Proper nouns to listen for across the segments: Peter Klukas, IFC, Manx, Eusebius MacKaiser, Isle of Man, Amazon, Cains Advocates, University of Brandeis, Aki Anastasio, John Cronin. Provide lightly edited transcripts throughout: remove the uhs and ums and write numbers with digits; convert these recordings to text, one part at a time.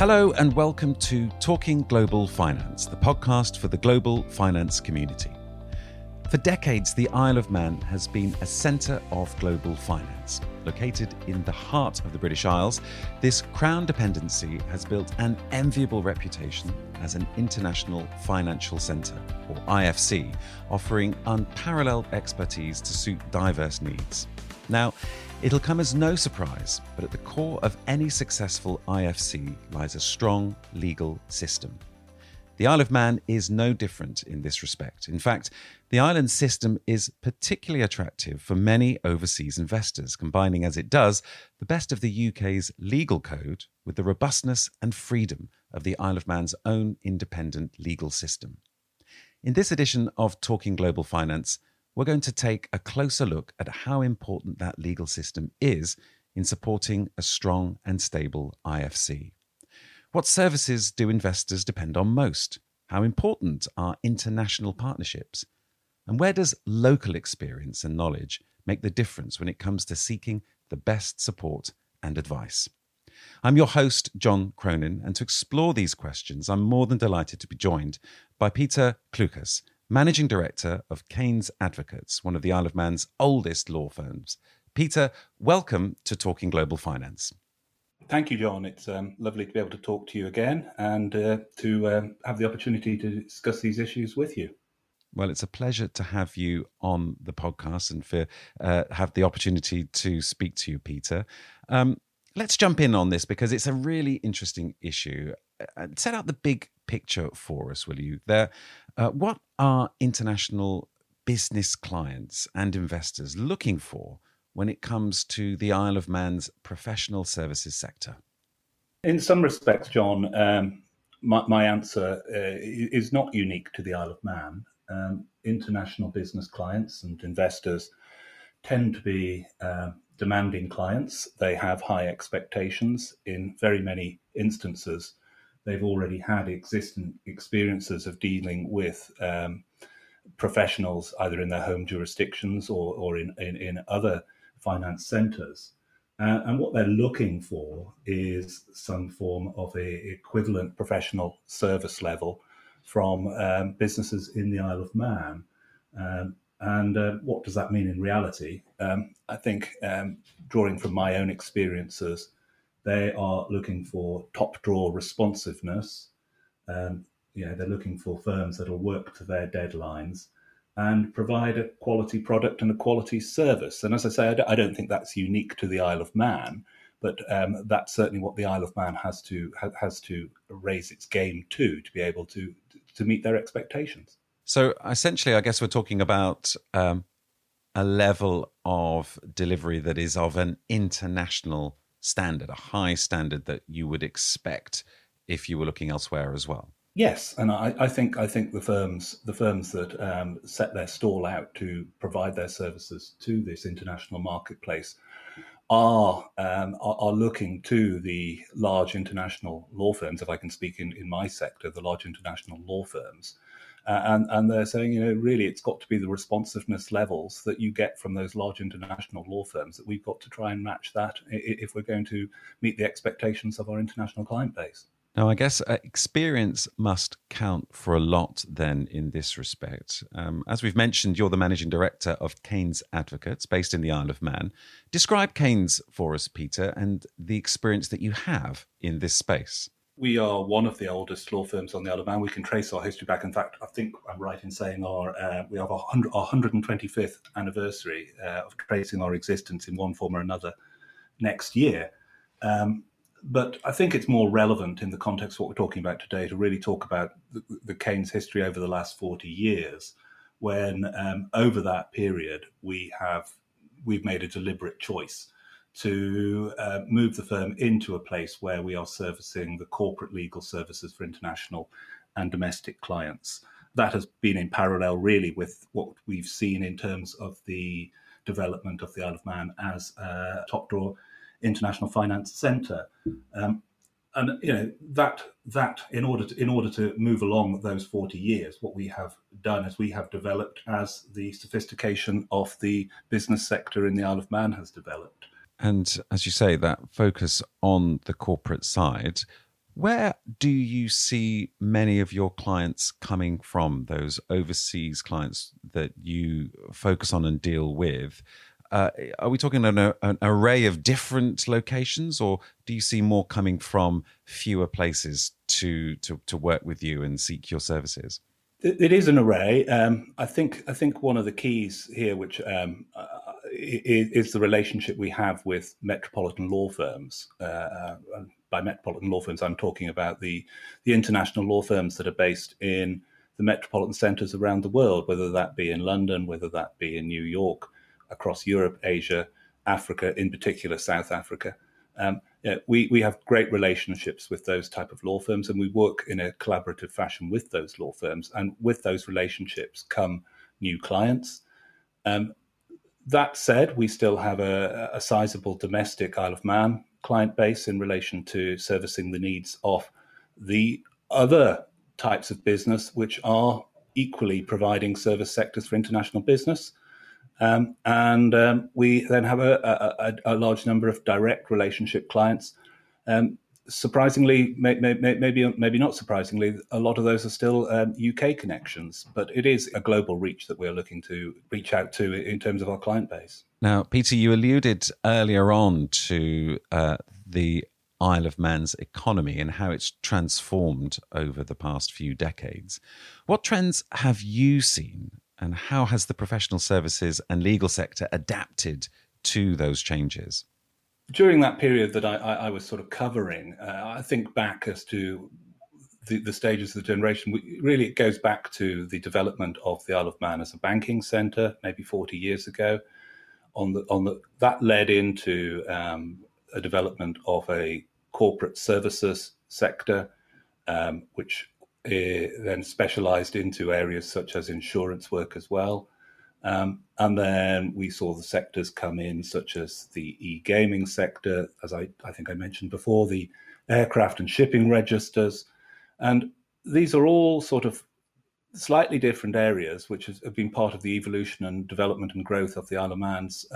Hello and welcome to Talking Global Finance, the podcast for the global finance community. For decades, the Isle of Man has been a centre of global finance. Located in the heart of the British Isles, this crown dependency has built an enviable reputation as an international financial centre, or IFC, offering unparalleled expertise to suit diverse needs. Now, it'll come as no surprise, but at the core of any successful IFC lies a strong legal system. The Isle of Man is no different in this respect. In fact, the island system is particularly attractive for many overseas investors, combining as it does the best of the UK's legal code with the robustness and freedom of the Isle of Man's own independent legal system. In this edition of Talking Global Finance, we're going to take a closer look at how important that legal system is in supporting a strong and stable IFC. What services do investors depend on most? How important are international partnerships? And where does local experience and knowledge make the difference when it comes to seeking the best support and advice? I'm your host, John Cronin, and to explore these questions, I'm more than delighted to be joined by Peter Klukas, Managing Director of Cains Advocates, one of the Isle of Man's oldest law firms. Peter, welcome to Talking Global Finance. Thank you, John. It's lovely to be able to talk to you again and to have the opportunity to discuss these issues with you. Well, it's a pleasure to have you on the podcast and have the opportunity to speak to you, Peter. Let's jump in on this because it's a really interesting issue. Set out the big picture for us, will you? What are international business clients and investors looking for when it comes to the Isle of Man's professional services sector? In some respects, John, my answer is not unique to the Isle of Man. International business clients and investors tend to be demanding clients. They have high expectations. In very many instances, they've already had existing experiences of dealing with professionals, either in their home jurisdictions or in other finance centres. And what they're looking for is some form of a equivalent professional service level from businesses in the Isle of Man. And what does that mean in reality? I think, drawing from my own experiences, they are looking for top drawer responsiveness. They're looking for firms that will work to their deadlines and provide a quality product and a quality service. And as I say, I don't think that's unique to the Isle of Man, but that's certainly what the Isle of Man has to raise its game to be able to meet their expectations. So essentially, I guess we're talking about a level of delivery that is of an international standard, a high standard that you would expect if you were looking elsewhere as well. Yes, and I think the firms that set their stall out to provide their services to this international marketplace are looking to the large international law firms. If I can speak in my sector, the large international law firms, and they're saying, really, it's got to be the responsiveness levels that you get from those large international law firms that we've got to try and match that if we're going to meet the expectations of our international client base. Now, I guess experience must count for a lot then in this respect. As we've mentioned, you're the Managing Director of Cains Advocates, based in the Isle of Man. Describe Cains for us, Peter, and the experience that you have in this space. We are one of the oldest law firms on the Isle of Man. We can trace our history back. In fact, I think I'm right in saying we have our 125th anniversary of tracing our existence in one form or another next year. But I think it's more relevant in the context of what we're talking about today to really talk about the Cains history over the last 40 years, when over that period we've made a deliberate choice to move the firm into a place where we are servicing the corporate legal services for international and domestic clients. That has been in parallel really with what we've seen in terms of the development of the Isle of Man as a top drawer international finance centre, and that in order to move along those 40 years, what we have done is we have developed as the sophistication of the business sector in the Isle of Man has developed. And as you say, that focus on the corporate side, Where do you see many of your clients coming from, those overseas clients that you focus on and deal with? Are we talking an array of different locations, or do you see more coming from fewer places to work with you and seek your services? It is an array. I think one of the keys here, which is the relationship we have with metropolitan law firms. By metropolitan law firms, I'm talking about the international law firms that are based in the metropolitan centres around the world, whether that be in London, whether that be in New York, across Europe, Asia, Africa, in particular South Africa. We have great relationships with those type of law firms, and we work in a collaborative fashion with those law firms. And with those relationships come new clients. That said, we still have a sizable domestic Isle of Man client base in relation to servicing the needs of the other types of business, which are equally providing service sectors for international business. We then have a large number of direct relationship clients. Surprisingly, maybe not surprisingly, a lot of those are still UK connections, but it is a global reach that we're looking to reach out to in terms of our client base. Now, Peter, you alluded earlier on to the Isle of Man's economy and how it's transformed over the past few decades. What trends have you seen? And how has the professional services and legal sector adapted to those changes? During that period that I was sort of covering, I think back as to the stages of the generation. Really, it goes back to the development of the Isle of Man as a banking centre, maybe 40 years ago. That led into a development of a corporate services sector, which then specialised into areas such as insurance work as well. And then we saw the sectors come in, such as the e-gaming sector, as I think I mentioned before, the aircraft and shipping registers. And these are all sort of slightly different areas which have been part of the evolution and development and growth of the Isle of Man's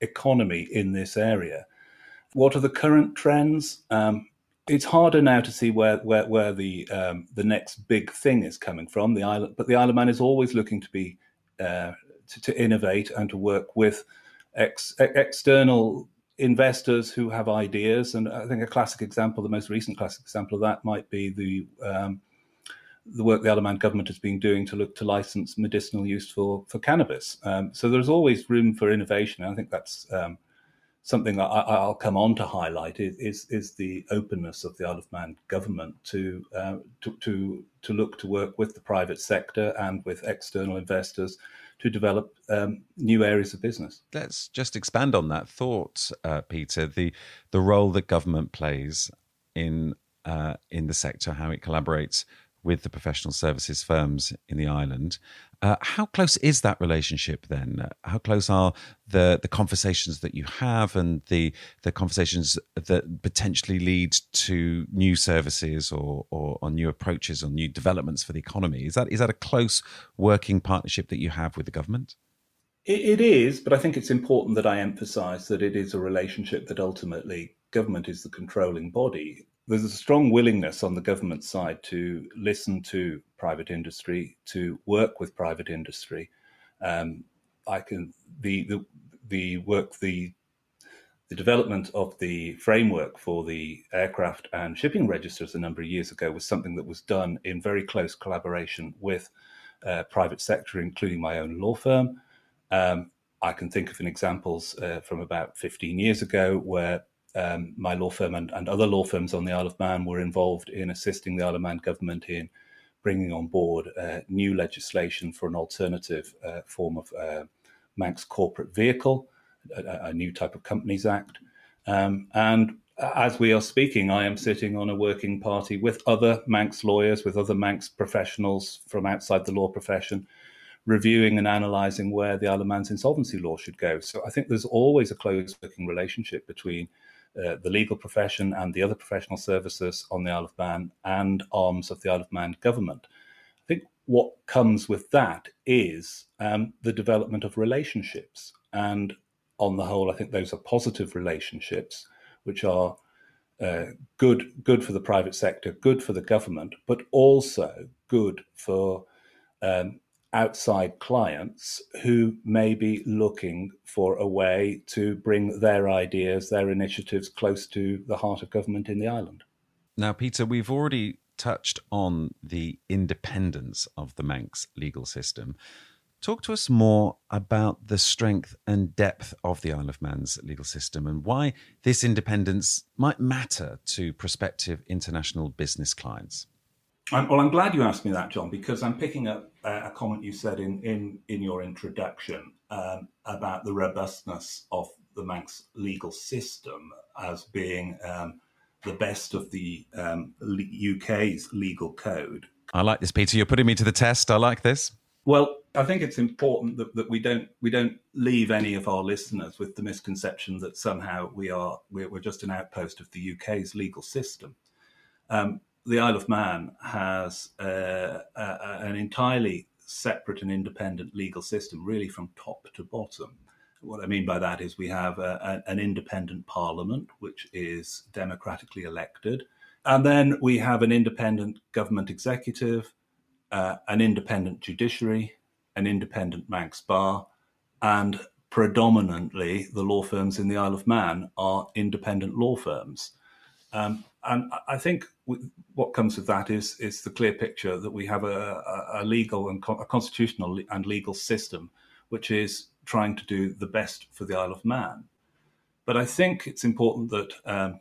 economy in this area. What are the current trends? It's harder now to see where the next big thing is coming from. But the Isle of Man is always looking to be to innovate and to work with external investors who have ideas. And I think the most recent classic example of that might be the work the Isle of Man government has been doing to look to license medicinal use for cannabis. So there's always room for innovation. And I think that's something I'll come on to highlight is the openness of the Isle of Man government to look to work with the private sector and with external investors to develop new areas of business. Let's just expand on that thought, Peter. The role that government plays in the sector, how it collaborates with the professional services firms in the island. How close is that relationship then? How close are the conversations that you have and the conversations that potentially lead to new services or new approaches or new developments for the economy? Is that a close working partnership that you have with the government? It is, but I think it's important that I emphasise that it is a relationship that ultimately government is the controlling body. There's a strong willingness on the government side to listen to private industry, to work with private industry. The development of the framework for the aircraft and shipping registers a number of years ago was something that was done in very close collaboration with private sector, including my own law firm. I can think of examples from about 15 years ago where my law firm and other law firms on the Isle of Man were involved in assisting the Isle of Man government in bringing on board new legislation for an alternative form of Manx corporate vehicle, a new type of Companies Act. And as we are speaking, I am sitting on a working party with other Manx lawyers, with other Manx professionals from outside the law profession, reviewing and analysing where the Isle of Man's insolvency law should go. So I think there's always a close working relationship between the legal profession and the other professional services on the Isle of Man and arms of the Isle of Man government. I think what comes with that is the development of relationships. And on the whole, I think those are positive relationships, which are good for the private sector, good for the government, but also good for outside clients who may be looking for a way to bring their ideas, their initiatives close to the heart of government in the island. Now, Peter, we've already touched on the independence of the Manx legal system. Talk to us more about the strength and depth of the Isle of Man's legal system and why this independence might matter to prospective international business clients. Well, I'm glad you asked me that, John, because I'm picking up a comment you said in your introduction about the robustness of the Manx legal system as being the best of the UK's legal code. I like this, Peter. You're putting me to the test. I like this. Well, I think it's important that we don't leave any of our listeners with the misconception that somehow we're just an outpost of the UK's legal system. The Isle of Man has an entirely separate and independent legal system, really from top to bottom. What I mean by that is we have an independent parliament, which is democratically elected. And then we have an independent government executive, an independent judiciary, an independent Manx bar, and predominantly the law firms in the Isle of Man are independent law firms. And I think what comes with that is the clear picture that we have a legal and a constitutional and legal system which is trying to do the best for the Isle of Man. But I think it's important that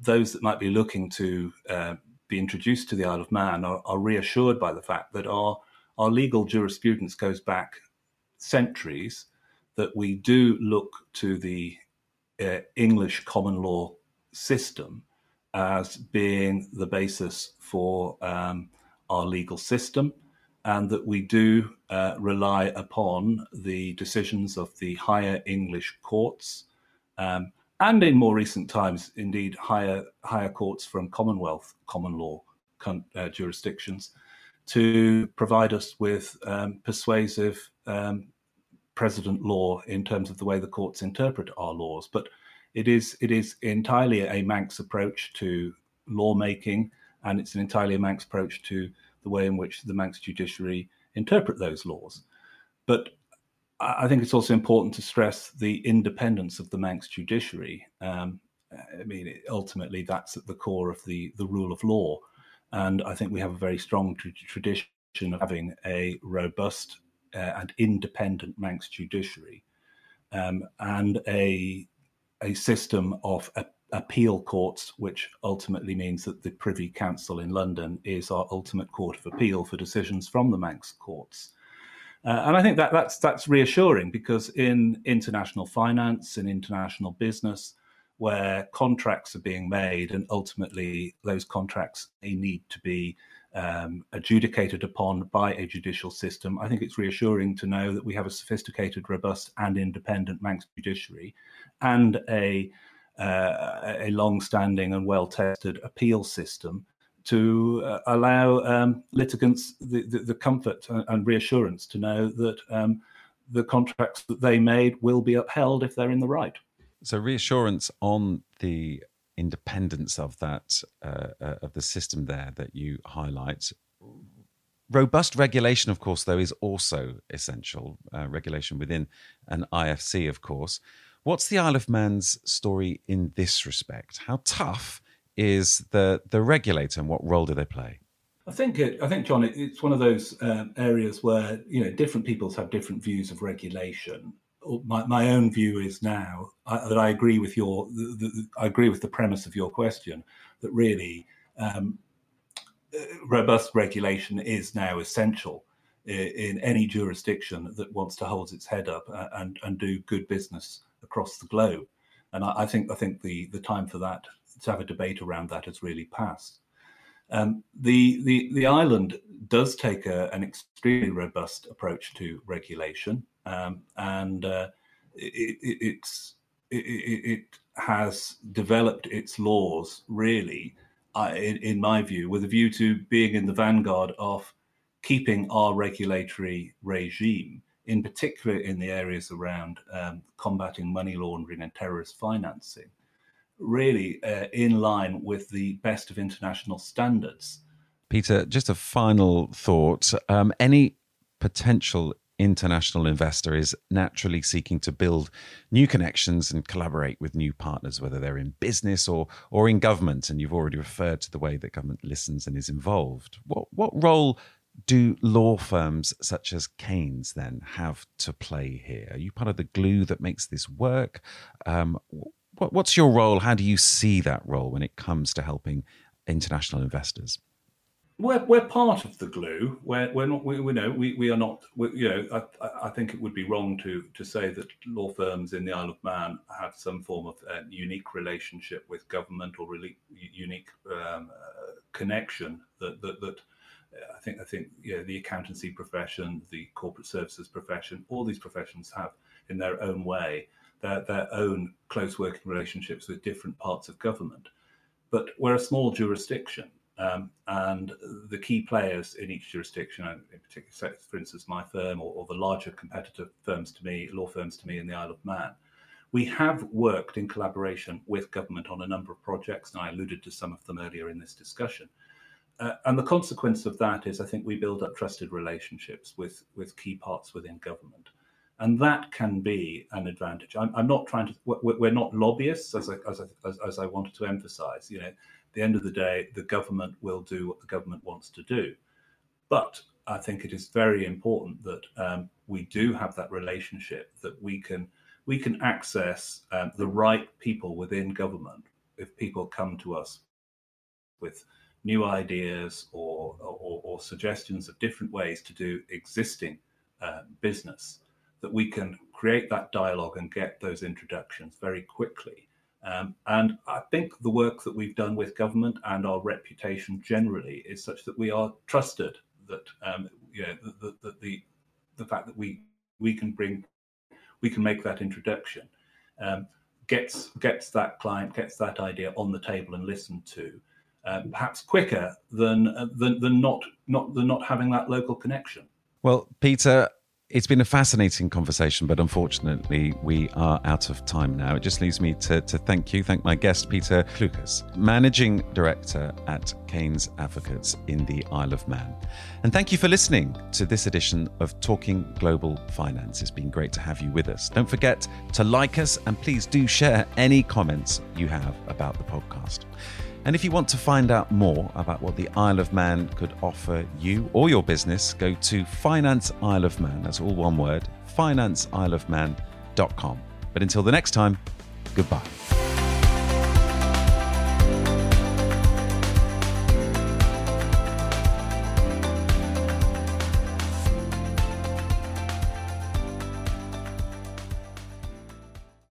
those that might be looking to be introduced to the Isle of Man are reassured by the fact that our legal jurisprudence goes back centuries, that we do look to the English common law system as being the basis for our legal system, and that we do rely upon the decisions of the higher English courts, and in more recent times, indeed, higher courts from Commonwealth common law jurisdictions to provide us with persuasive precedent law in terms of the way the courts interpret our laws. But it is entirely a Manx approach to lawmaking, and it's entirely a Manx approach to the way in which the Manx judiciary interpret those laws. But I think it's also important to stress the independence of the Manx judiciary. I mean, ultimately, that's at the core of the rule of law. And I think we have a very strong tradition of having a robust and independent Manx judiciary, and a system of appeal courts, which ultimately means that the Privy Council in London is our ultimate court of appeal for decisions from the Manx courts. And I think that's reassuring, because in international finance and international business, where contracts are being made and ultimately those contracts they need to be adjudicated upon by a judicial system, I think it's reassuring to know that we have a sophisticated, robust and independent Manx judiciary and a long-standing and well-tested appeal system to allow litigants the comfort and reassurance to know that the contracts that they made will be upheld if they're in the right. So reassurance on the independence of that of the system there that you highlight. Robust regulation, of course, though, is also essential. Regulation within an IFC, of course. What's the Isle of Man's story in this respect? How tough is the regulator, and what role do they play? I think, John, it's one of those areas where, you know, different peoples have different views of regulation. My own view is now that I agree with the premise of your question, that really robust regulation is now essential in any jurisdiction that wants to hold its head up and do good business across the globe. And I think the time for that to have a debate around that has really passed. The island does take an extremely robust approach to regulation, and it has developed its laws really, in my view, with a view to being in the vanguard of keeping our regulatory regime, in particular in the areas around combating money laundering and terrorist financing, really in line with the best of international standards. Peter, just a final thought. Any potential international investor is naturally seeking to build new connections and collaborate with new partners, whether they're in business or in government. And you've already referred to the way that government listens and is involved. What role do law firms such as Cains then have to play here? Are you part of the glue that makes this work? What's your role? How do you see that role when it comes to helping international investors? We're part of the glue. I think it would be wrong to say that law firms in the Isle of Man have some form of unique relationship with government or really unique connection that I think the accountancy profession, the corporate services profession, all these professions have in their own way their own close working relationships with different parts of government. But we're a small jurisdiction. And the key players in each jurisdiction, and in particular, for instance, my firm or the larger competitor firms to me, law firms to me in the Isle of Man, we have worked in collaboration with government on a number of projects, and I alluded to some of them earlier in this discussion. And the consequence of that is I think we build up trusted relationships with key parts within government. And that can be an advantage. I'm not trying to, we're not lobbyists, as I wanted to emphasize, At the end of the day, the government will do what the government wants to do. But I think it is very important that we do have that relationship, that we can access the right people within government if people come to us with new ideas or suggestions of different ways to do existing business, that we can create that dialogue and get those introductions very quickly. And I think the work that we've done with government and our reputation generally is such that we are trusted, that the fact that we can make that introduction gets that client, gets that idea on the table and listened to, perhaps quicker than not having that local connection. Well, Peter, it's been a fascinating conversation, but unfortunately we are out of time now. It just leaves me to thank my guest, Peter Klukas, Managing Director at Cains Advocates in the Isle of Man. And thank you for listening to this edition of Talking Global Finance. It's been great to have you with us. Don't forget to like us, and please do share any comments you have about the podcast. And if you want to find out more about what the Isle of Man could offer you or your business, go to Finance Isle of Man. That's all one word, financeileofman.com. But until the next time, goodbye.